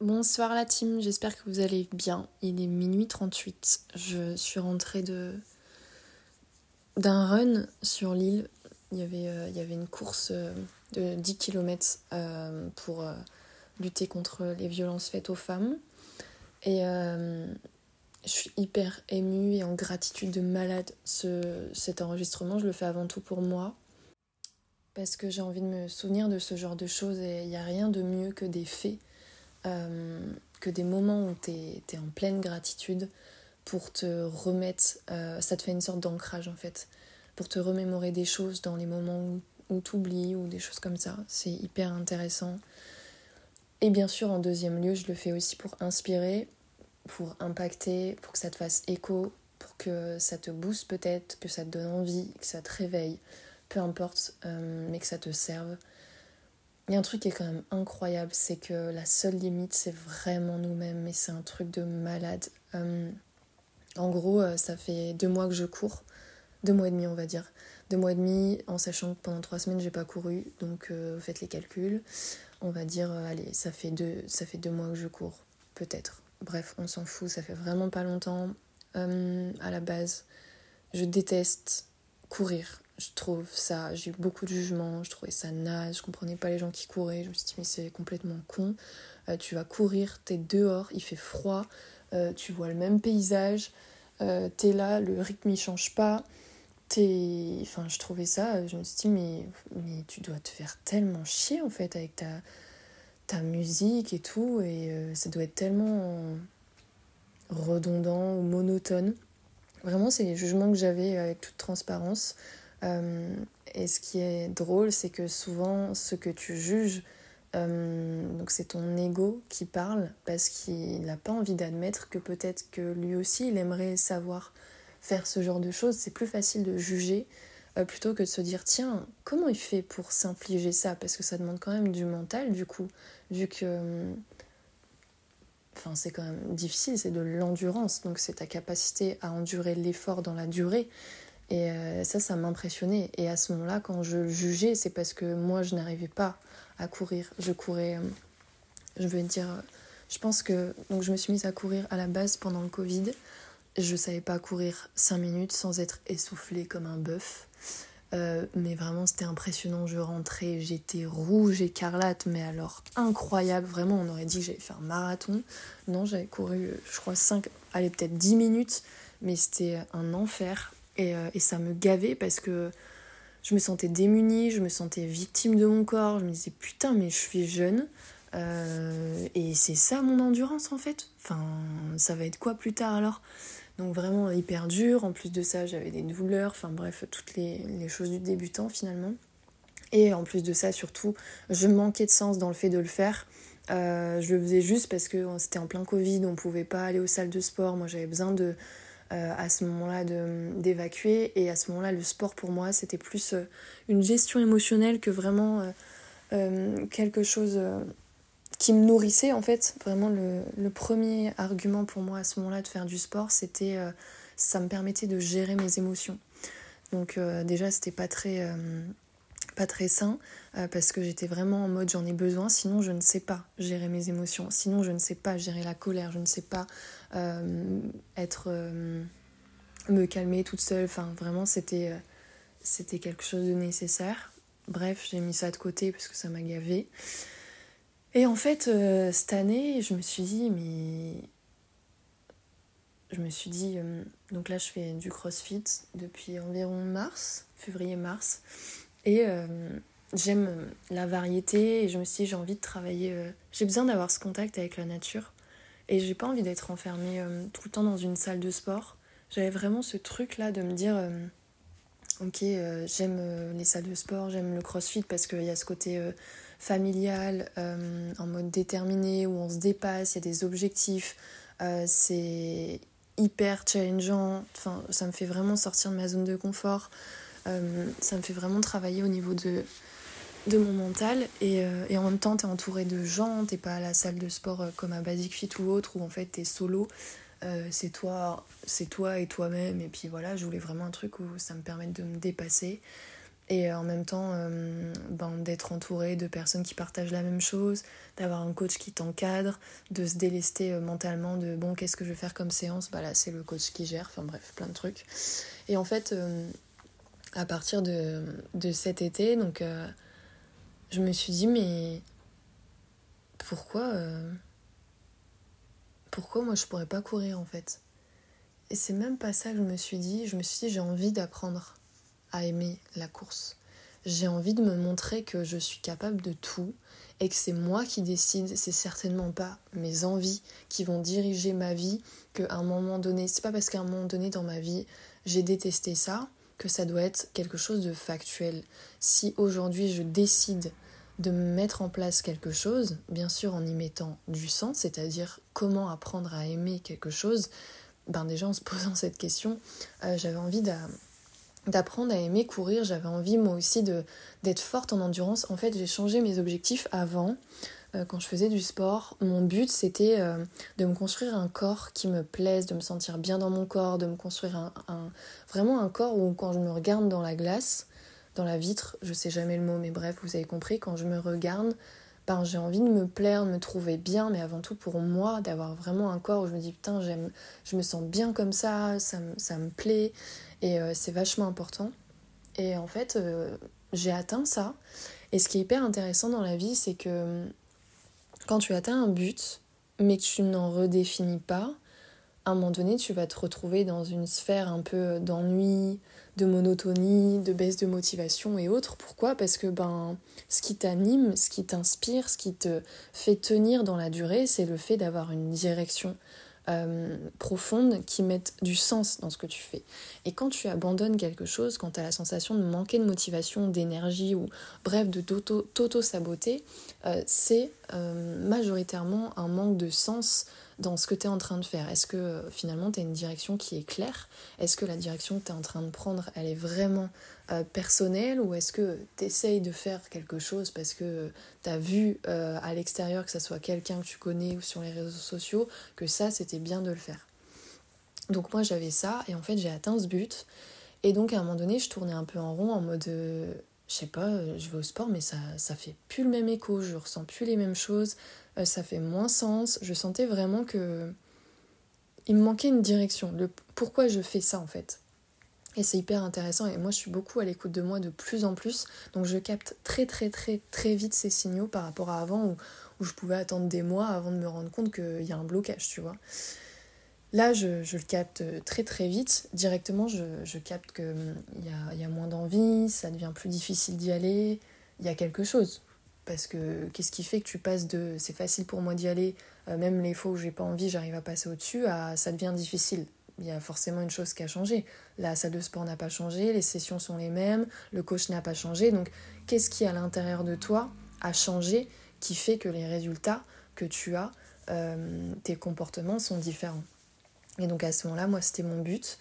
Bonsoir la team, j'espère que vous allez bien. Il est minuit 38, je suis rentrée d'un run sur l'île. Il y avait une course de 10 km pour lutter contre les violences faites aux femmes. Et je suis hyper émue et en gratitude de malade. Cet enregistrement, je le fais avant tout pour moi. Parce que j'ai envie de me souvenir de ce genre de choses et il n'y a rien de mieux que des faits. Que des moments où t'es en pleine gratitude pour te remettre, ça te fait une sorte d'ancrage en fait, pour te remémorer des choses dans les moments où t'oublies ou des choses comme ça, c'est hyper intéressant. Et bien sûr en deuxième lieu je le fais aussi pour inspirer, pour impacter, pour que ça te fasse écho, pour que ça te booste peut-être, que ça te donne envie, que ça te réveille, peu importe, mais que ça te serve. Il y a un truc qui est quand même incroyable, c'est que la seule limite, c'est vraiment nous-mêmes, et c'est un truc de malade. En gros, ça fait 2 mois que je cours, 2 mois et demi on va dire. 2 mois et demi, en sachant que pendant 3 semaines, j'ai pas couru, donc faites les calculs. On va dire, allez, ça fait 2 mois que je cours, peut-être. Bref, on s'en fout, ça fait vraiment pas longtemps. À la base, je déteste courir. Je trouve ça, j'ai eu beaucoup de jugements, je trouvais ça naze, je comprenais pas les gens qui couraient, je me suis dit mais c'est complètement con, tu vas courir, t'es dehors, il fait froid, tu vois le même paysage, t'es là, le rythme il change pas, enfin je trouvais ça, je me suis dit mais tu dois te faire tellement chier en fait avec ta musique et tout, et ça doit être tellement redondant ou monotone. Vraiment c'est les jugements que j'avais avec toute transparence. Et ce qui est drôle, c'est que souvent, ce que tu juges, donc c'est ton ego qui parle, parce qu'il n'a pas envie d'admettre que peut-être que lui aussi, il aimerait savoir faire ce genre de choses. C'est plus facile de juger plutôt que de se dire, tiens, comment il fait pour s'infliger ça ? Parce que ça demande quand même du mental, du coup, vu que... Enfin, c'est quand même difficile, c'est de l'endurance, donc c'est ta capacité à endurer l'effort dans la durée. Et ça m'impressionnait. Et à ce moment-là, quand je le jugeais, c'est parce que moi, je n'arrivais pas à courir. Je courais, je veux dire, je pense que... Donc, je me suis mise à courir à la base pendant le Covid. Je ne savais pas courir 5 minutes sans être essoufflée comme un bœuf. Mais vraiment, c'était impressionnant. Je rentrais, j'étais rouge, écarlate, mais alors incroyable. Vraiment, on aurait dit que j'avais fait un marathon. Non, j'avais couru, je crois, 5, allez, peut-être 10 minutes. Mais c'était un enfer. Et ça me gavait parce que je me sentais démunie, je me sentais victime de mon corps. Je me disais, putain, mais je suis jeune. Et c'est ça mon endurance, en fait. Enfin, ça va être quoi plus tard, alors ? Donc vraiment hyper dur. En plus de ça, j'avais des douleurs. Enfin bref, toutes les choses du débutant, finalement. Et en plus de ça, surtout, je manquais de sens dans le fait de le faire. Je le faisais juste parce que c'était en plein Covid, on pouvait pas aller aux salles de sport. Moi, j'avais besoin de... à ce moment-là d'évacuer, et à ce moment-là le sport pour moi c'était plus une gestion émotionnelle que vraiment quelque chose qui me nourrissait en fait. Vraiment le premier argument pour moi à ce moment-là de faire du sport, c'était ça me permettait de gérer mes émotions. Donc déjà c'était pas très sain, parce que j'étais vraiment en mode j'en ai besoin, sinon je ne sais pas gérer mes émotions, sinon je ne sais pas gérer la colère, je ne sais pas me calmer toute seule. Enfin vraiment c'était quelque chose de nécessaire. Bref, j'ai mis ça de côté parce que ça m'a gavée. Et en fait cette année je me suis dit donc là je fais du crossfit depuis environ février-mars. Et j'aime la variété, et je me suis dit j'ai envie de travailler, j'ai besoin d'avoir ce contact avec la nature, et j'ai pas envie d'être enfermée tout le temps dans une salle de sport. J'avais vraiment ce truc là de me dire j'aime les salles de sport, j'aime le crossfit parce qu'il y a ce côté familial, en mode déterminé, où on se dépasse, il y a des objectifs, c'est hyper challengeant, enfin, ça me fait vraiment sortir de ma zone de confort. Ça me fait vraiment travailler au niveau de mon mental, et en même temps t'es entourée de gens, t'es pas à la salle de sport comme à Basic Fit ou autre où en fait t'es solo, c'est toi et toi-même, et puis voilà, je voulais vraiment un truc où ça me permette de me dépasser Et en même temps, d'être entouré de personnes qui partagent la même chose, d'avoir un coach qui t'encadre, de se délester mentalement de « bon, qu'est-ce que je vais faire comme séance ?» Bah là, c'est le coach qui gère, enfin bref, plein de trucs. Et en fait, à partir de cet été, donc, je me suis dit « mais pourquoi moi je pourrais pas courir en fait ?» Et c'est même pas ça que je me suis dit. Je me suis dit « j'ai envie d'apprendre ». À aimer la course. J'ai envie de me montrer que je suis capable de tout et que c'est moi qui décide, c'est certainement pas mes envies qui vont diriger ma vie, qu'à un moment donné, c'est pas parce qu'à un moment donné dans ma vie j'ai détesté ça que ça doit être quelque chose de factuel. Si aujourd'hui je décide de mettre en place quelque chose, bien sûr en y mettant du sens, c'est-à-dire comment apprendre à aimer quelque chose, déjà en se posant cette question, j'avais envie d'apprendre à aimer courir, j'avais envie moi aussi d'être forte en endurance. En fait, j'ai changé mes objectifs avant, quand je faisais du sport. Mon but, c'était de me construire un corps qui me plaise, de me sentir bien dans mon corps, de me construire vraiment un corps où quand je me regarde dans la glace, dans la vitre, je sais jamais le mot, mais bref, vous avez compris, quand je me regarde, j'ai envie de me plaire, de me trouver bien, mais avant tout pour moi, d'avoir vraiment un corps où je me dis putain, je me sens bien comme ça, ça me plaît, et c'est vachement important. Et en fait, j'ai atteint ça. Et ce qui est hyper intéressant dans la vie, c'est que quand tu atteins un but, mais que tu n'en redéfinis pas, à un moment donné, tu vas te retrouver dans une sphère un peu d'ennui, de monotonie, de baisse de motivation et autres. Pourquoi ? Parce que ce qui t'anime, ce qui t'inspire, ce qui te fait tenir dans la durée, c'est le fait d'avoir une direction profonde qui mette du sens dans ce que tu fais. Et quand tu abandonnes quelque chose, quand tu as la sensation de manquer de motivation, d'énergie ou bref, de t'auto-saboter, c'est majoritairement un manque de sens dans ce que tu es en train de faire. Est-ce que finalement tu as une direction qui est claire ? Est-ce que la direction que tu es en train de prendre, elle est vraiment personnelle ? Ou est-ce que tu essayes de faire quelque chose parce que tu as vu à l'extérieur, que ça soit quelqu'un que tu connais ou sur les réseaux sociaux, que ça c'était bien de le faire ? Donc moi j'avais ça et en fait j'ai atteint ce but. Et donc à un moment donné je tournais un peu en rond en mode... je sais pas, je vais au sport, mais ça fait plus le même écho, je ressens plus les mêmes choses, ça fait moins sens. Je sentais vraiment que il me manquait une direction, pourquoi je fais ça en fait. Et c'est hyper intéressant, et moi je suis beaucoup à l'écoute de moi de plus en plus, donc je capte très très très très vite ces signaux par rapport à avant, où je pouvais attendre des mois avant de me rendre compte qu'il y a un blocage, tu vois. Là, je le capte très très vite. Directement, je capte qu'il y a moins d'envie, ça devient plus difficile d'y aller. Il y a quelque chose. Parce que qu'est-ce qui fait que tu passes de « c'est facile pour moi d'y aller, même les fois où j'ai pas envie, j'arrive à passer au-dessus » à « ça devient difficile ». Il y a forcément une chose qui a changé. La salle de sport n'a pas changé, les sessions sont les mêmes, le coach n'a pas changé. Donc, qu'est-ce qui à l'intérieur de toi a changé qui fait que les résultats que tu as, tes comportements sont différents ? Et donc à ce moment-là, moi, c'était mon but.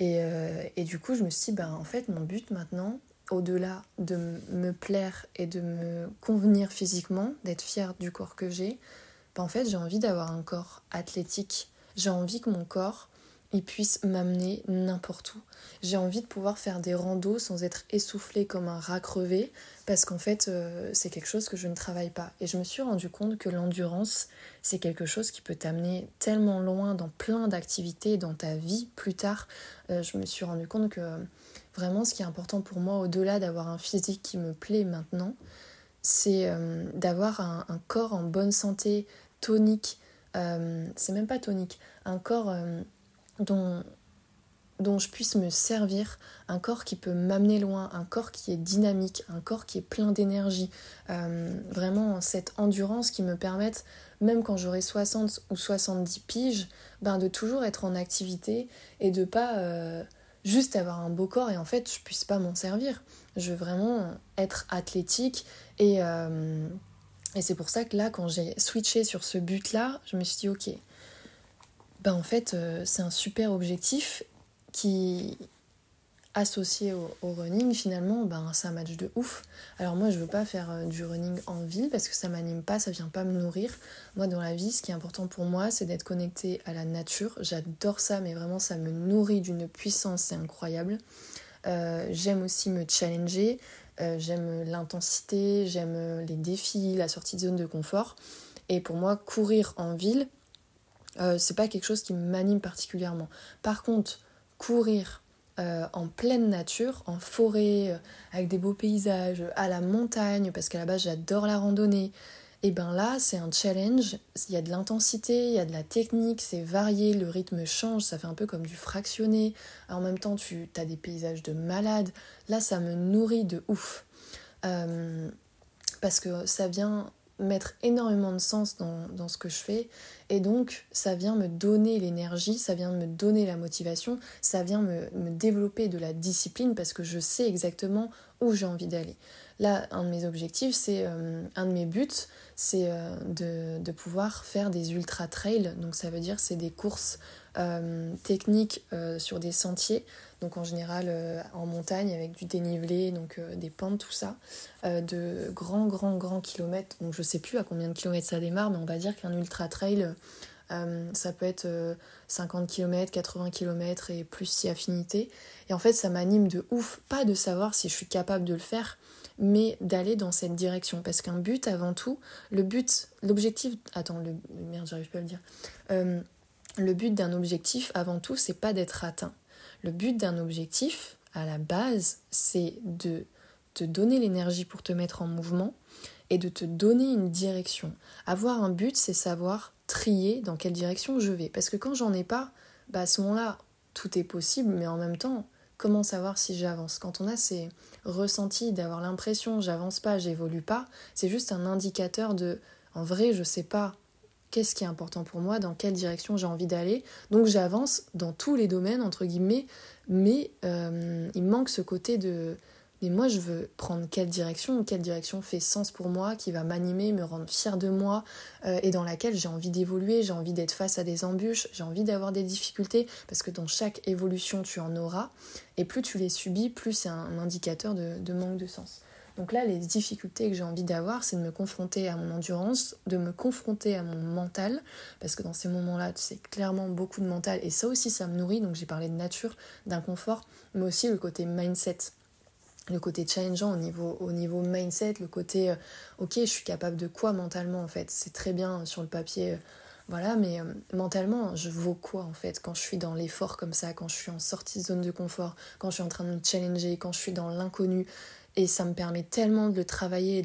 Et du coup, je me suis dit, en fait, mon but maintenant, au-delà de me plaire et de me convenir physiquement, d'être fière du corps que j'ai, en fait, j'ai envie d'avoir un corps athlétique. J'ai envie que mon corps, il puisse m'amener n'importe où. J'ai envie de pouvoir faire des randos sans être essoufflée comme un rat crevé, parce qu'en fait, c'est quelque chose que je ne travaille pas. Et je me suis rendu compte que l'endurance, c'est quelque chose qui peut t'amener tellement loin dans plein d'activités, dans ta vie plus tard. Je me suis rendu compte que vraiment, ce qui est important pour moi, au-delà d'avoir un physique qui me plaît maintenant, c'est d'avoir un corps en bonne santé, tonique. C'est même pas tonique, un corps... dont je puisse me servir, un corps qui peut m'amener loin, un corps qui est dynamique, un corps qui est plein d'énergie, vraiment cette endurance qui me permette, même quand j'aurai 60 ou 70 piges, de toujours être en activité et de pas juste avoir un beau corps et en fait je puisse pas m'en servir. Je veux vraiment être athlétique et c'est pour ça que là quand j'ai switché sur ce but-là, je me suis dit ok, en fait, c'est un super objectif qui, associé au running, finalement, c'est un match de ouf. Alors moi, je veux pas faire du running en ville parce que ça m'anime pas, ça vient pas me nourrir. Moi, dans la vie, ce qui est important pour moi, c'est d'être connectée à la nature. J'adore ça, mais vraiment, ça me nourrit d'une puissance, c'est incroyable. J'aime aussi me challenger, j'aime l'intensité, j'aime les défis, la sortie de zone de confort. Et pour moi, courir en ville, c'est pas quelque chose qui m'anime particulièrement. Par contre, courir en pleine nature, en forêt, avec des beaux paysages, à la montagne, parce qu'à la base j'adore la randonnée, et bien là c'est un challenge, il y a de l'intensité, il y a de la technique, c'est varié, le rythme change, ça fait un peu comme du fractionné, en même temps tu as des paysages de malade, là ça me nourrit de ouf, parce que ça vient mettre énormément de sens dans ce que je fais, et donc ça vient me donner l'énergie, ça vient me donner la motivation, ça vient me développer de la discipline parce que je sais exactement où j'ai envie d'aller. Là, un de mes objectifs, un de mes buts, c'est de pouvoir faire des ultra trails, donc ça veut dire c'est des courses techniques sur des sentiers, donc en général en montagne avec du dénivelé, donc des pentes, tout ça, de grands kilomètres, donc je sais plus à combien de kilomètres ça démarre, mais on va dire qu'un ultra trail, ça peut être 50 km, 80 km et plus si affinité, et en fait ça m'anime de ouf, pas de savoir si je suis capable de le faire, mais d'aller dans cette direction, parce qu'un but avant tout, le but d'un objectif avant tout, c'est pas d'être atteint. Le but d'un objectif, à la base, c'est de te donner l'énergie pour te mettre en mouvement et de te donner une direction. Avoir un but, c'est savoir trier dans quelle direction je vais. Parce que quand j'en ai pas, à ce moment-là, tout est possible, mais en même temps, comment savoir si j'avance ? Quand on a ces ressentis d'avoir l'impression « j'avance pas, j'évolue pas », c'est juste un indicateur de « en vrai, je sais pas ». Qu'est-ce qui est important pour moi, dans quelle direction j'ai envie d'aller. Donc j'avance dans tous les domaines, entre guillemets, mais il manque ce côté de « mais moi je veux prendre quelle direction fait sens pour moi, qui va m'animer, me rendre fière de moi, et dans laquelle j'ai envie d'évoluer, j'ai envie d'être face à des embûches, j'ai envie d'avoir des difficultés, parce que dans chaque évolution tu en auras, et plus tu les subis, plus c'est un indicateur de manque de sens. » Donc là, les difficultés que j'ai envie d'avoir, c'est de me confronter à mon endurance, de me confronter à mon mental, parce que dans ces moments-là, c'est clairement beaucoup de mental, et ça aussi, ça me nourrit, donc j'ai parlé de nature, d'inconfort, mais aussi le côté mindset, le côté challengeant au niveau mindset, le côté « ok, je suis capable de quoi mentalement en fait ?» C'est très bien sur le papier, voilà, mais mentalement, je vaux quoi en fait quand je suis dans l'effort comme ça, quand je suis en sortie de zone de confort, quand je suis en train de me challenger, quand je suis dans l'inconnu. Et ça me permet tellement de le travailler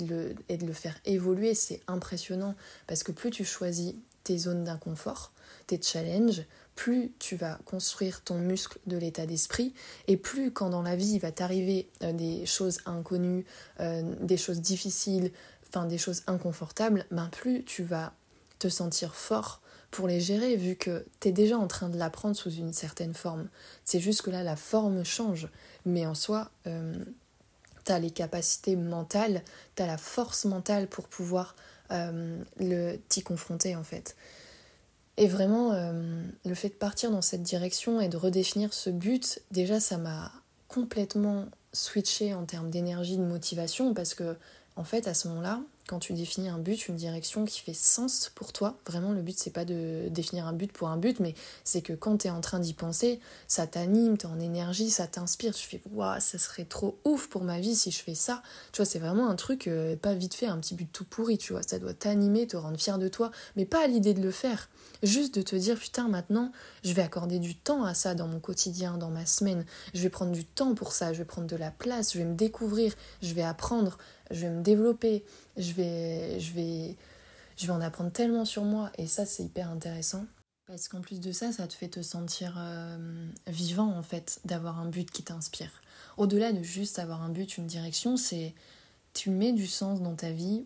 et de le faire évoluer, c'est impressionnant. Parce que plus tu choisis tes zones d'inconfort, tes challenges, plus tu vas construire ton muscle de l'état d'esprit. Et plus quand dans la vie il va t'arriver des choses inconnues, des choses difficiles, enfin des choses inconfortables, plus tu vas te sentir fort pour les gérer, vu que t'es déjà en train de l'apprendre sous une certaine forme. C'est juste que là, la forme change. Mais en soi... t'as les capacités mentales, t'as la force mentale pour pouvoir t'y confronter en fait. Et vraiment, le fait de partir dans cette direction et de redéfinir ce but, déjà ça m'a complètement switché en termes d'énergie, de motivation, parce que en fait à ce moment-là, quand tu définis un but, une direction qui fait sens pour toi, vraiment le but c'est pas de définir un but pour un but, mais c'est que quand t'es en train d'y penser, ça t'anime, t'es en énergie, ça t'inspire, tu fais « Waouh, ça serait trop ouf pour ma vie si je fais ça ». Tu vois, c'est vraiment un truc, pas vite fait, un petit but tout pourri, tu vois, ça doit t'animer, te rendre fier de toi, mais pas à l'idée de le faire, juste de te dire « Putain, maintenant, je vais accorder du temps à ça dans mon quotidien, dans ma semaine, je vais prendre du temps pour ça, je vais prendre de la place, je vais me découvrir, je vais apprendre ». Je vais me développer, je vais en apprendre tellement sur moi. Et ça, c'est hyper intéressant. Parce qu'en plus de ça, ça te fait te sentir vivant, en fait, d'avoir un but qui t'inspire. Au-delà de juste avoir un but, une direction, c'est... Tu mets du sens dans ta vie,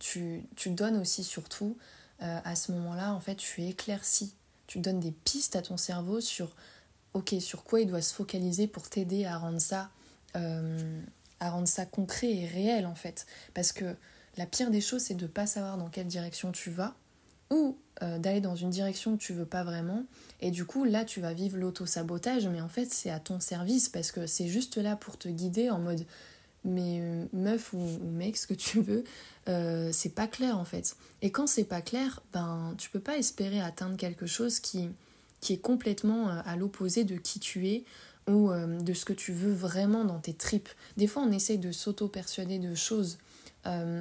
tu donnes aussi, surtout, à ce moment-là, en fait, tu es éclairci. Tu donnes des pistes à ton cerveau sur quoi il doit se focaliser pour t'aider à rendre ça... concret et réel en fait, parce que la pire des choses c'est de pas savoir dans quelle direction tu vas ou d'aller dans une direction que tu veux pas vraiment, et du coup là tu vas vivre l'auto-sabotage, mais en fait c'est à ton service parce que c'est juste là pour te guider en mode mais meuf ou mec, ce que tu veux, c'est pas clair en fait, et quand c'est pas clair, tu peux pas espérer atteindre quelque chose qui est complètement à l'opposé de qui tu es ou de ce que tu veux vraiment dans tes tripes. Des fois, on essaye de s'auto-persuader de choses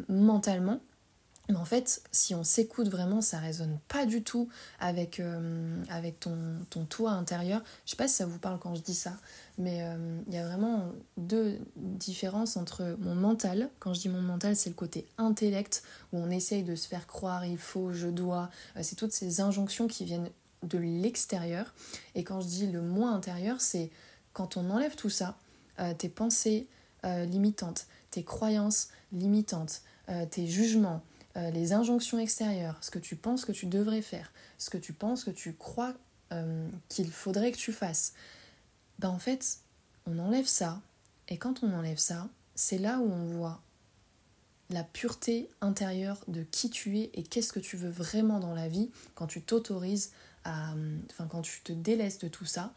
mentalement, mais en fait, si on s'écoute vraiment, ça résonne pas du tout avec, avec ton toi intérieur. Je sais pas si ça vous parle quand je dis ça, mais il y a vraiment deux différences entre mon mental. Quand je dis mon mental, c'est le côté intellect, où on essaye de se faire croire, il faut, je dois. C'est toutes ces injonctions qui viennent de l'extérieur. Et quand je dis le moi intérieur, c'est quand on enlève tout ça, tes pensées limitantes, tes croyances limitantes, tes jugements, les injonctions extérieures, ce que tu penses que tu devrais faire, ce que tu penses que tu crois qu'il faudrait que tu fasses, ben en fait, on enlève ça. Et quand on enlève ça, c'est là où on voit la pureté intérieure de qui tu es et qu'est-ce que tu veux vraiment dans la vie quand tu t'autorises à... Enfin, quand tu te délaisses de tout ça.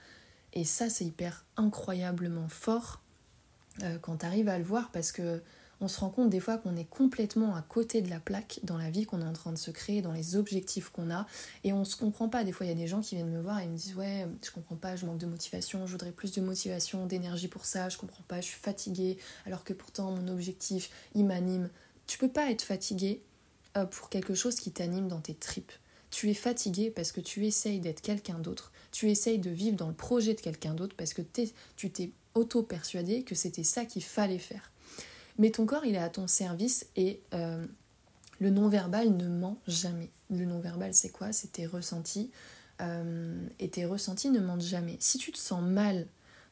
Et ça, c'est hyper incroyablement fort quand tu arrives à le voir, parce que on se rend compte des fois qu'on est complètement à côté de la plaque dans la vie qu'on est en train de se créer, dans les objectifs qu'on a, et on se comprend pas. Des fois, il y a des gens qui viennent me voir et ils me disent « Ouais, je comprends pas, je manque de motivation, je voudrais plus de motivation, d'énergie pour ça, je comprends pas, je suis fatiguée, alors que pourtant mon objectif, il m'anime. » Tu peux pas être fatiguée pour quelque chose qui t'anime dans tes tripes. Tu es fatiguée parce que tu essayes d'être quelqu'un d'autre, tu essayes de vivre dans le projet de quelqu'un d'autre parce que tu t'es auto-persuadée que c'était ça qu'il fallait faire. Mais ton corps, il est à ton service et le non-verbal ne ment jamais. Le non-verbal, c'est quoi ? C'est tes ressentis. Et tes ressentis ne mentent jamais. Si tu te sens mal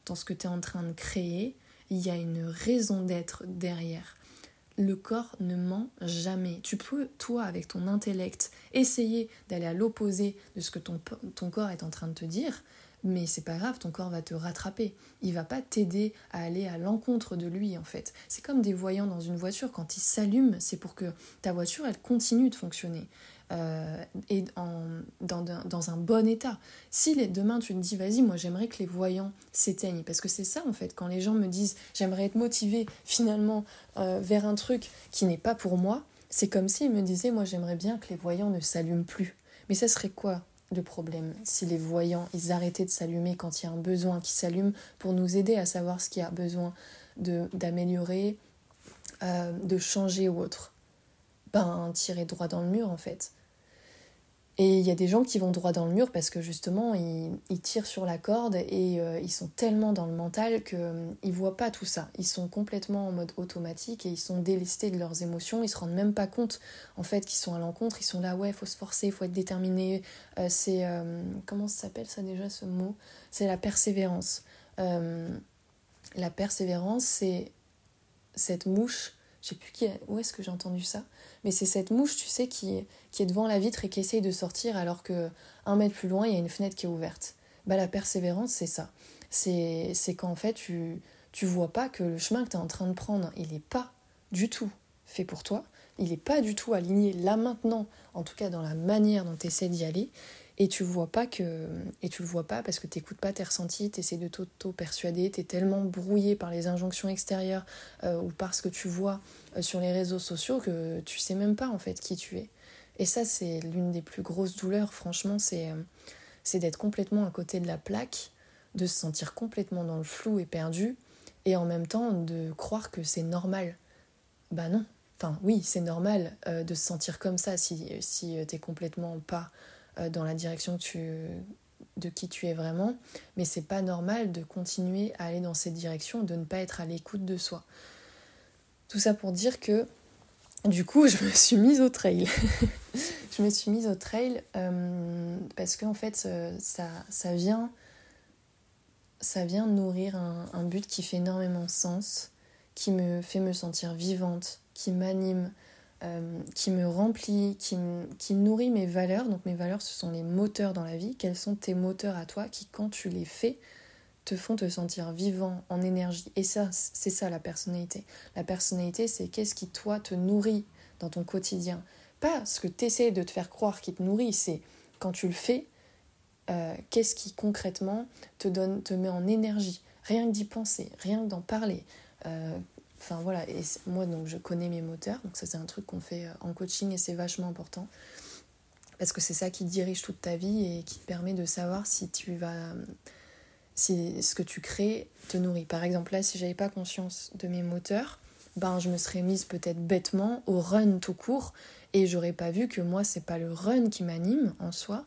dans ce que tu es en train de créer, il y a une raison d'être derrière. Le corps ne ment jamais. Tu peux, toi, avec ton intellect, essayer d'aller à l'opposé de ce que ton corps est en train de te dire, mais c'est pas grave, ton corps va te rattraper. Il va pas t'aider à aller à l'encontre de lui, en fait. C'est comme des voyants dans une voiture, quand ils s'allument, c'est pour que ta voiture, elle continue de fonctionner. Et dans un bon état. Si demain tu te dis, vas-y, moi j'aimerais que les voyants s'éteignent, parce que c'est ça en fait, quand les gens me disent, j'aimerais être motivée finalement vers un truc qui n'est pas pour moi, c'est comme s'ils me disaient, moi j'aimerais bien que les voyants ne s'allument plus. Mais ça serait quoi ? Le problème, si les voyants, ils arrêtaient de s'allumer quand il y a un besoin qui s'allume pour nous aider à savoir ce qu'il y a besoin d'améliorer, de changer ou autre. Ben, tirer droit dans le mur, en fait. Et il y a des gens qui vont droit dans le mur parce que, justement, ils tirent sur la corde et ils sont tellement dans le mental qu'ils ne voient pas tout ça. Ils sont complètement en mode automatique et ils sont délestés de leurs émotions. Ils ne se rendent même pas compte, en fait, qu'ils sont à l'encontre. Ils sont là, ouais, il faut se forcer, il faut être déterminé. C'est... comment ça s'appelle, ça, déjà, ce mot ? C'est la persévérance. La persévérance, c'est cette mouche... Je sais plus où est-ce que j'ai entendu ça, mais c'est cette mouche, tu sais, qui est devant la vitre et qui essaye de sortir alors que 1 mètre plus loin, il y a une fenêtre qui est ouverte. Bah, la persévérance, c'est ça. C'est qu'en fait, tu vois pas que le chemin que tu es en train de prendre, il n'est pas du tout fait pour toi. Il n'est pas du tout aligné là maintenant, en tout cas dans la manière dont tu essaies d'y aller. Et tu le vois pas parce que t'écoutes pas tes ressentis, t'essaies de t'auto-persuader, t'es tellement brouillé par les injonctions extérieures ou par ce que tu vois sur les réseaux sociaux que tu sais même pas en fait qui tu es. Et ça, c'est l'une des plus grosses douleurs, franchement, c'est d'être complètement à côté de la plaque, de se sentir complètement dans le flou et perdu, et en même temps de croire que c'est normal. Bah non, enfin oui, c'est normal de se sentir comme ça si t'es complètement pas... dans la direction de qui tu es vraiment, mais c'est pas normal de continuer à aller dans cette direction, de ne pas être à l'écoute de soi. Tout ça pour dire que, du coup, je me suis mise au trail. Je me suis mise au trail parce qu'en fait, ça vient nourrir un but qui fait énormément sens, qui me fait me sentir vivante, qui m'anime, qui me remplit, qui nourrit mes valeurs. Donc mes valeurs, ce sont les moteurs dans la vie. Quels sont tes moteurs à toi qui, quand tu les fais, te font te sentir vivant, en énergie? Et ça, c'est ça la personnalité. La personnalité, c'est qu'est-ce qui, toi, te nourrit dans ton quotidien. Pas ce que tu essaies de te faire croire qui te nourrit, c'est quand tu le fais, qu'est-ce qui, concrètement, te met en énergie. Rien que d'y penser, rien que d'en parler. Enfin voilà, et moi donc je connais mes moteurs, donc ça c'est un truc qu'on fait en coaching et c'est vachement important parce que c'est ça qui dirige toute ta vie et qui te permet de savoir si tu vas si ce que tu crées te nourrit. Par exemple, là, si j'avais pas conscience de mes moteurs, ben, je me serais mise peut-être bêtement au run tout court et j'aurais pas vu que moi, c'est pas le run qui m'anime en soi.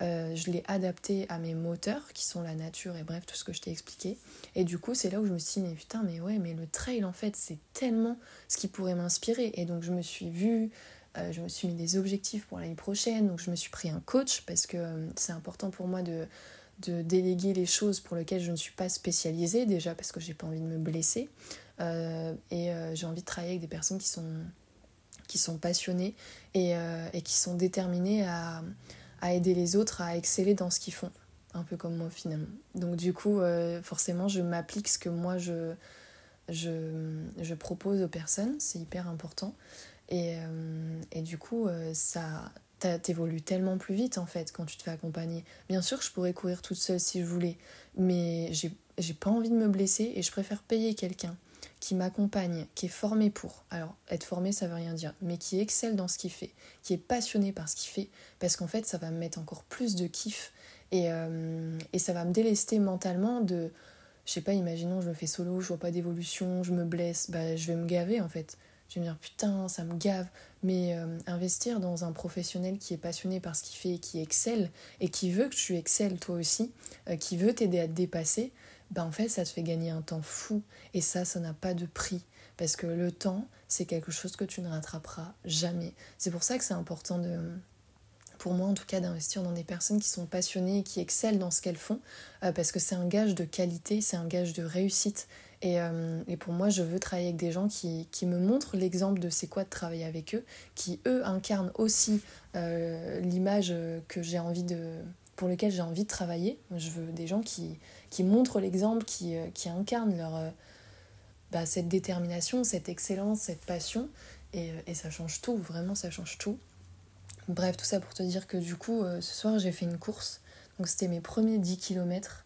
Je l'ai adapté à mes moteurs qui sont la nature et bref, tout ce que je t'ai expliqué. Et du coup, c'est là où je me suis dit, mais putain, mais ouais, mais le trail, en fait, c'est tellement ce qui pourrait m'inspirer. Et donc, je me suis vue, je me suis mis des objectifs pour l'année prochaine. Donc, je me suis pris un coach parce que c'est important pour moi de déléguer les choses pour lesquelles je ne suis pas spécialisée, déjà parce que j'ai pas envie de me blesser. Et j'ai envie de travailler avec des personnes qui sont passionnées et qui sont déterminées à aider les autres à exceller dans ce qu'ils font, un peu comme moi finalement. Donc du coup, forcément, je m'applique ce que moi je propose aux personnes, c'est hyper important. Et du coup, ça t'évolues tellement plus vite en fait quand tu te fais accompagner. Bien sûr, je pourrais courir toute seule si je voulais, mais j'ai pas envie de me blesser et je préfère payer quelqu'un qui m'accompagne, qui est formé pour. Alors, être formé, ça veut rien dire, mais qui excelle dans ce qu'il fait, qui est passionné par ce qu'il fait, parce qu'en fait, ça va me mettre encore plus de kiff et ça va me délester mentalement de... Je sais pas, imaginons, je me fais solo, je vois pas d'évolution, je me blesse, bah je vais me gaver, en fait. Je vais me dire, putain, ça me gave. Mais investir dans un professionnel qui est passionné par ce qu'il fait et qui excelle, et qui veut que tu excelles toi aussi, qui veut t'aider à te dépasser, bah en fait, ça te fait gagner un temps fou. Et ça n'a pas de prix. Parce que le temps, c'est quelque chose que tu ne rattraperas jamais. C'est pour ça que c'est important, pour moi en tout cas, d'investir dans des personnes qui sont passionnées et qui excellent dans ce qu'elles font. Parce que c'est un gage de qualité, c'est un gage de réussite. Et pour moi, je veux travailler avec des gens qui me montrent l'exemple de c'est quoi de travailler avec eux, qui eux incarnent aussi l'image que j'ai envie de... pour lequel j'ai envie de travailler. Je veux des gens qui montrent l'exemple, qui incarnent leur, cette détermination, cette excellence, cette passion. Et ça change tout, vraiment, ça change tout. Bref, tout ça pour te dire que du coup, ce soir, j'ai fait une course. Donc c'était mes premiers 10 km.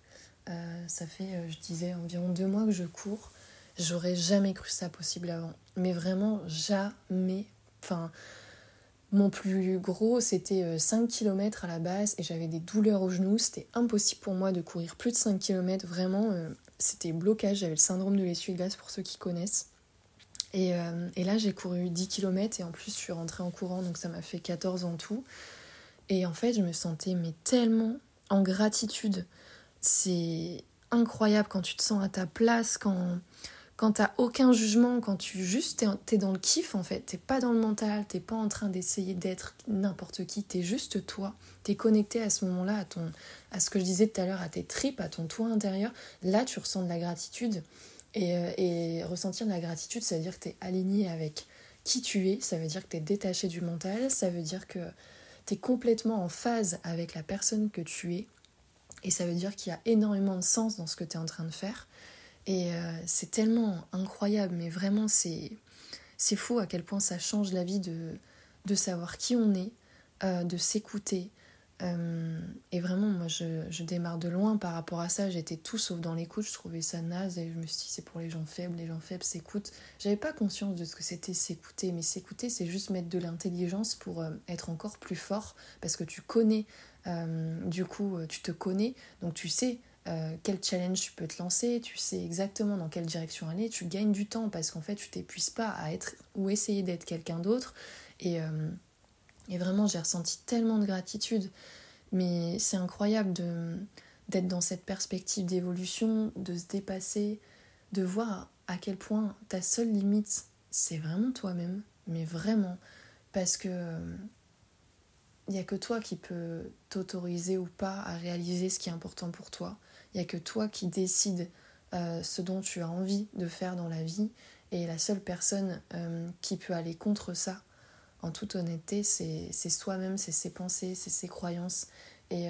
Ça fait, je disais, environ 2 mois que je cours. J'aurais jamais cru ça possible avant. Mais vraiment, jamais. Enfin... Mon plus gros, c'était 5 km à la base et j'avais des douleurs aux genoux. C'était impossible pour moi de courir plus de 5 km. Vraiment, c'était blocage. J'avais le syndrome de l'essuie-glace pour ceux qui connaissent. Et là, j'ai couru 10 km et en plus, je suis rentrée en courant. Donc, ça m'a fait 14 en tout. Et en fait, je me sentais mais tellement en gratitude. C'est incroyable quand tu te sens à ta place, quand t'as aucun jugement, quand tu juste t'es dans le kiff en fait, t'es pas dans le mental, t'es pas en train d'essayer d'être n'importe qui, t'es juste toi, t'es connecté à ce moment-là, à ce que je disais tout à l'heure, à tes tripes, à ton toi intérieur, là tu ressens de la gratitude et ressentir de la gratitude, ça veut dire que t'es aligné avec qui tu es, ça veut dire que t'es détaché du mental, ça veut dire que t'es complètement en phase avec la personne que tu es et ça veut dire qu'il y a énormément de sens dans ce que t'es en train de faire. Et c'est tellement incroyable, mais vraiment c'est fou à quel point ça change la vie de savoir qui on est, de s'écouter. Et vraiment, moi je démarre de loin par rapport à ça. J'étais tout sauf dans l'écoute, je trouvais ça naze et je me suis dit c'est pour les gens faibles s'écoutent. J'avais pas conscience de ce que c'était s'écouter, mais s'écouter c'est juste mettre de l'intelligence pour être encore plus fort parce que tu connais, du coup tu te connais, donc tu sais... quel challenge tu peux te lancer, tu sais exactement dans quelle direction aller, tu gagnes du temps parce qu'en fait tu t'épuises pas à être ou essayer d'être quelqu'un d'autre et vraiment j'ai ressenti tellement de gratitude, mais c'est incroyable d'être dans cette perspective d'évolution, de se dépasser, de voir à quel point ta seule limite c'est vraiment toi-même, mais vraiment parce que il n'y a que toi qui peux t'autoriser ou pas à réaliser ce qui est important pour toi. Il n'y a que toi qui décides ce dont tu as envie de faire dans la vie. Et la seule personne qui peut aller contre ça, en toute honnêteté, c'est soi-même, c'est ses pensées, c'est ses croyances. Et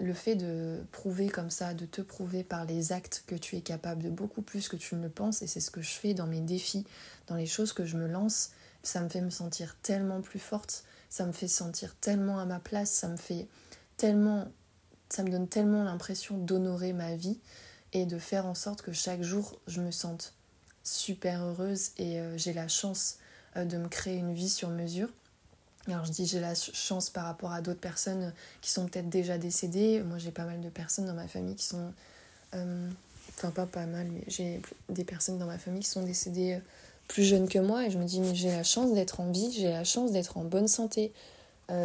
le fait de prouver comme ça, de te prouver par les actes que tu es capable de beaucoup plus que tu ne le penses, et c'est ce que je fais dans mes défis, dans les choses que je me lance, ça me fait me sentir tellement plus forte. Ça me fait sentir tellement à ma place, ça me donne tellement l'impression d'honorer ma vie et de faire en sorte que chaque jour je me sente super heureuse et j'ai la chance de me créer une vie sur mesure. Alors je dis j'ai la chance par rapport à d'autres personnes qui sont peut-être déjà décédées. Moi j'ai pas mal de personnes dans ma famille qui sont Enfin, pas mal, mais j'ai des personnes dans ma famille qui sont décédées plus jeunes que moi, et je me dis, mais j'ai la chance d'être en vie, j'ai la chance d'être en bonne santé.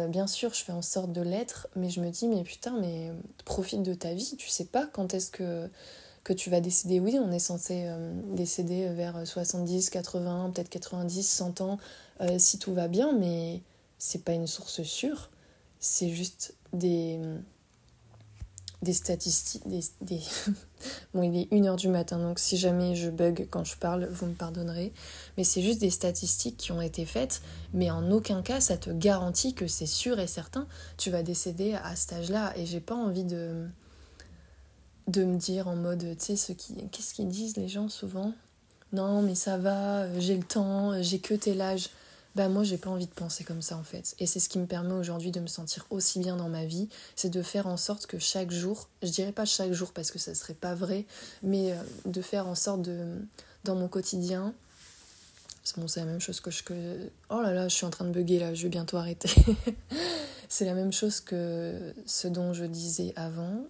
Bien sûr, je fais en sorte de l'être, mais je me dis, mais putain, mais profite de ta vie, tu sais pas quand est-ce que tu vas décéder. Oui, on est censé décéder vers 70, 80, peut-être 90, 100 ans, si tout va bien, mais c'est pas une source sûre, c'est juste des statistiques, des... Bon, il est 1h du matin, donc si jamais je bug quand je parle, vous me pardonnerez. Mais c'est juste des statistiques qui ont été faites, mais en aucun cas, ça te garantit que c'est sûr et certain, tu vas décéder à cet âge-là. Et j'ai pas envie de me dire en mode, tu sais, qu'est-ce qu'ils disent les gens souvent ? Non, mais ça va, j'ai le temps, j'ai que tel âge. Bah moi, j'ai pas envie de penser comme ça, en fait. Et c'est ce qui me permet aujourd'hui de me sentir aussi bien dans ma vie, c'est de faire en sorte que chaque jour, je dirais pas chaque jour parce que ça serait pas vrai, mais de faire en sorte de, dans mon quotidien, bon, c'est la même chose que je... Oh là là, je suis en train de bugger, là, je vais bientôt arrêter. C'est la même chose que ce dont je disais avant.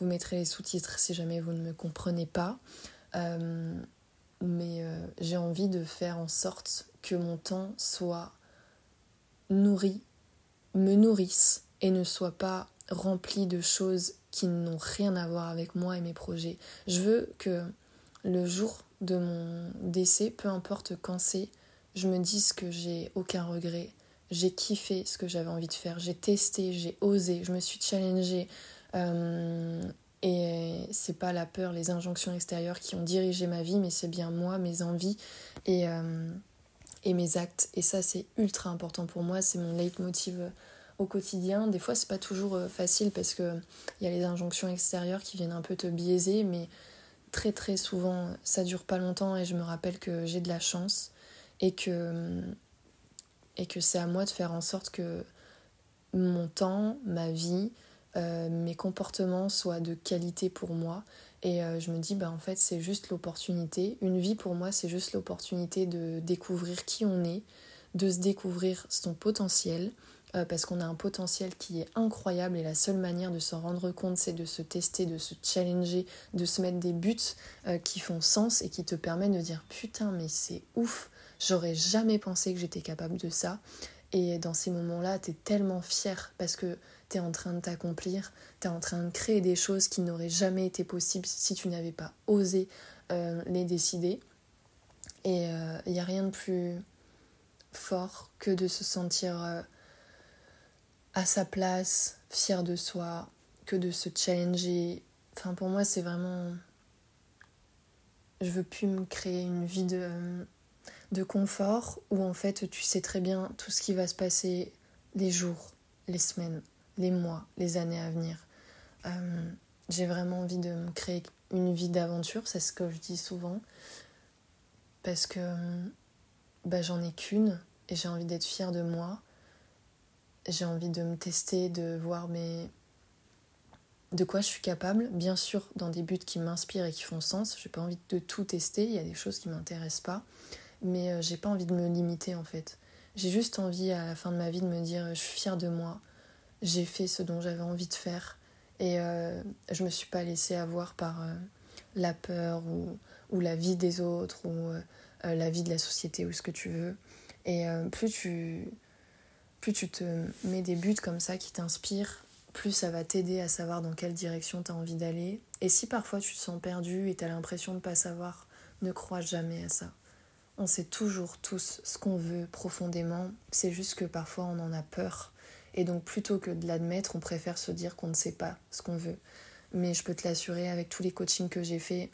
Vous mettrez les sous-titres si jamais vous ne me comprenez pas. Mais j'ai envie de faire en sorte que mon temps soit nourri, me nourrisse et ne soit pas rempli de choses qui n'ont rien à voir avec moi et mes projets. Je veux que le jour de mon décès, peu importe quand c'est, je me dise que j'ai aucun regret, j'ai kiffé ce que j'avais envie de faire, j'ai testé, j'ai osé, je me suis challengée. Et c'est pas la peur, les injonctions extérieures qui ont dirigé ma vie, mais c'est bien moi, mes envies et mes actes. Et ça, c'est ultra important pour moi, c'est mon leitmotiv au quotidien. Des fois, c'est pas toujours facile parce que y a les injonctions extérieures qui viennent un peu te biaiser, mais très très souvent, ça dure pas longtemps et je me rappelle que j'ai de la chance et que c'est à moi de faire en sorte que mon temps, ma vie... mes comportements soient de qualité pour moi et je me dis bah en fait c'est juste l'opportunité, une vie pour moi c'est juste l'opportunité de découvrir qui on est, de se découvrir son potentiel parce qu'on a un potentiel qui est incroyable et la seule manière de s'en rendre compte c'est de se tester, de se challenger, de se mettre des buts qui font sens et qui te permettent de dire putain mais c'est ouf, j'aurais jamais pensé que j'étais capable de ça. Et dans ces moments-là, t'es tellement fière parce que t'es en train de t'accomplir, t'es en train de créer des choses qui n'auraient jamais été possibles si tu n'avais pas osé les décider. Et il n'y a rien de plus fort que de se sentir à sa place, fière de soi, que de se challenger. Enfin, pour moi, c'est vraiment... Je veux plus me créer une vie de confort où en fait tu sais très bien tout ce qui va se passer les jours, les semaines, les mois, les années à venir. J'ai vraiment envie de me créer une vie d'aventure, c'est ce que je dis souvent, parce que bah, j'en ai qu'une et j'ai envie d'être fière de moi, j'ai envie de me tester, de voir de quoi je suis capable, bien sûr dans des buts qui m'inspirent et qui font sens, j'ai pas envie de tout tester, il y a des choses qui m'intéressent pas, mais j'ai pas envie de me limiter en fait. J'ai juste envie à la fin de ma vie de me dire je suis fière de moi, j'ai fait ce dont j'avais envie de faire et je me suis pas laissée avoir par la peur ou la vie des autres ou la vie de la société ou ce que tu veux. Et plus tu te mets des buts comme ça qui t'inspirent, plus ça va t'aider à savoir dans quelle direction t'as envie d'aller. Et si parfois tu te sens perdu et t'as l'impression de pas savoir, ne crois jamais à ça. On sait toujours tous ce qu'on veut profondément, c'est juste que parfois on en a peur. Et donc plutôt que de l'admettre, on préfère se dire qu'on ne sait pas ce qu'on veut. Mais je peux te l'assurer, avec tous les coachings que j'ai faits,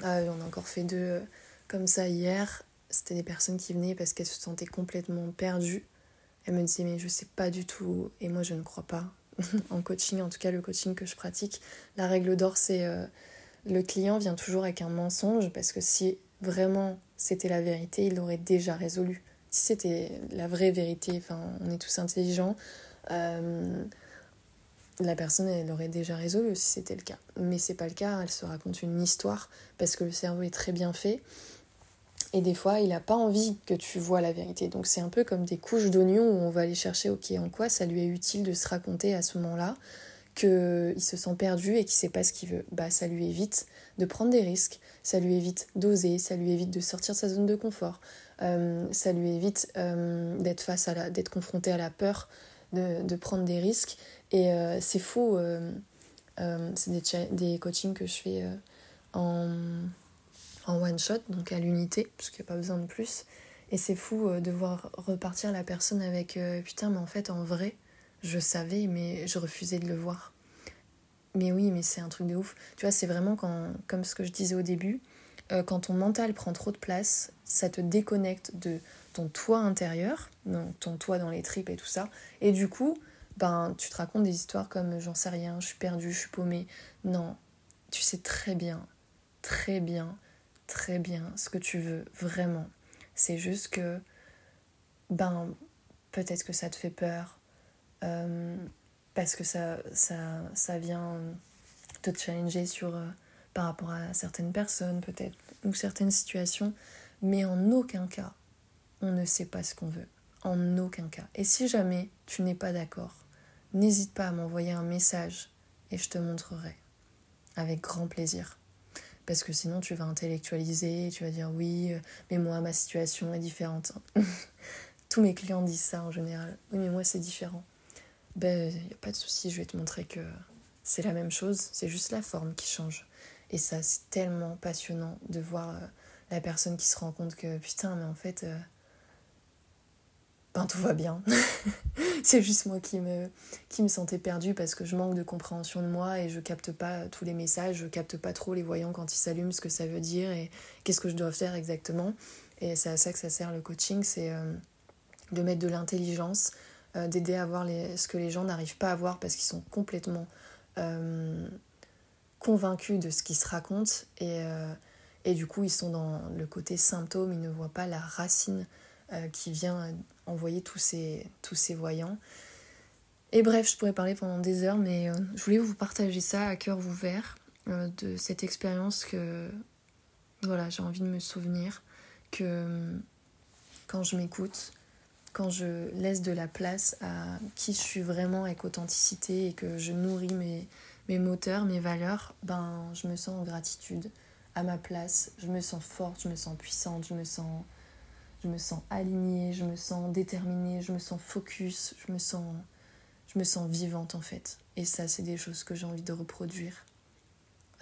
j'en ai encore fait 2 comme ça hier, c'était des personnes qui venaient parce qu'elles se sentaient complètement perdues. Elles me disaient mais je sais pas du tout, et moi je ne crois pas en coaching, en tout cas le coaching que je pratique. La règle d'or c'est le client vient toujours avec un mensonge parce que si vraiment c'était la vérité, il l'aurait déjà résolu. Si c'était la vraie vérité, enfin, on est tous intelligents, la personne, elle l'aurait déjà résolu si c'était le cas. Mais c'est pas le cas, elle se raconte une histoire parce que le cerveau est très bien fait. Et des fois, il a pas envie que tu vois la vérité. Donc c'est un peu comme des couches d'oignons où on va aller chercher, ok, en quoi ça lui est utile de se raconter à ce moment-là qu'il se sent perdu et qu'il sait pas ce qu'il veut, bah ça lui évite de prendre des risques, ça lui évite d'oser, ça lui évite de sortir de sa zone de confort, ça lui évite d'être confronté à la peur, de prendre des risques. Et c'est fou, c'est des coachings que je fais en one shot, donc à l'unité, parce qu'il n'y a pas besoin de plus. Et c'est fou de voir repartir la personne avec putain, mais en fait, en vrai, je savais, mais je refusais de le voir. Mais oui, mais c'est un truc de ouf. Tu vois, c'est vraiment quand, comme ce que je disais au début, quand ton mental prend trop de place, ça te déconnecte de ton toi intérieur, donc ton toi dans les tripes et tout ça. Et du coup, ben, tu te racontes des histoires comme j'en sais rien, je suis perdue, je suis paumée. Non, tu sais très bien ce que tu veux, vraiment. C'est juste que, ben, peut-être que ça te fait peur, parce que ça vient te challenger sur, par rapport à certaines personnes peut-être, ou certaines situations, mais en aucun cas, on ne sait pas ce qu'on veut. En aucun cas. Et si jamais tu n'es pas d'accord, n'hésite pas à m'envoyer un message et je te montrerai. Avec grand plaisir. Parce que sinon tu vas intellectualiser, tu vas dire oui, mais moi ma situation est différente. Tous mes clients disent ça en général. Oui, mais moi c'est différent. Ben, il n'y a pas de souci, je vais te montrer que c'est la même chose, c'est juste la forme qui change. Et ça, c'est tellement passionnant de voir la personne qui se rend compte que putain, mais en fait... ben tout va bien. C'est juste moi qui me sentais perdue parce que je manque de compréhension de moi et je capte pas tous les messages, je capte pas trop les voyants quand ils s'allument, ce que ça veut dire et qu'est-ce que je dois faire exactement. Et c'est à ça que ça sert le coaching, c'est de mettre de l'intelligence, d'aider à voir ce que les gens n'arrivent pas à voir parce qu'ils sont complètement convaincus de ce qui se raconte et du coup ils sont dans le côté symptôme, ils ne voient pas la racine qui vient envoyer tous ces voyants. Et bref, je pourrais parler pendant des heures, mais je voulais vous partager ça à cœur ouvert, de cette expérience que voilà, j'ai envie de me souvenir, que quand je m'écoute, quand je laisse de la place à qui je suis vraiment avec authenticité et que je nourris mes moteurs, mes valeurs, ben je me sens en gratitude, à ma place, je me sens forte, je me sens puissante, je me sens alignée, je me sens déterminée, je me sens focus, je me sens vivante en fait. Et ça, c'est des choses que j'ai envie de reproduire.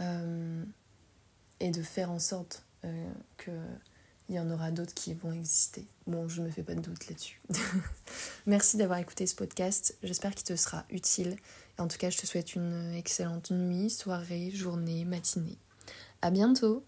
Et de faire en sorte qu'il y en aura d'autres qui vont exister. Bon, je ne me fais pas de doute là-dessus. Merci d'avoir écouté ce podcast. J'espère qu'il te sera utile. En tout cas, je te souhaite une excellente nuit, soirée, journée, matinée. À bientôt!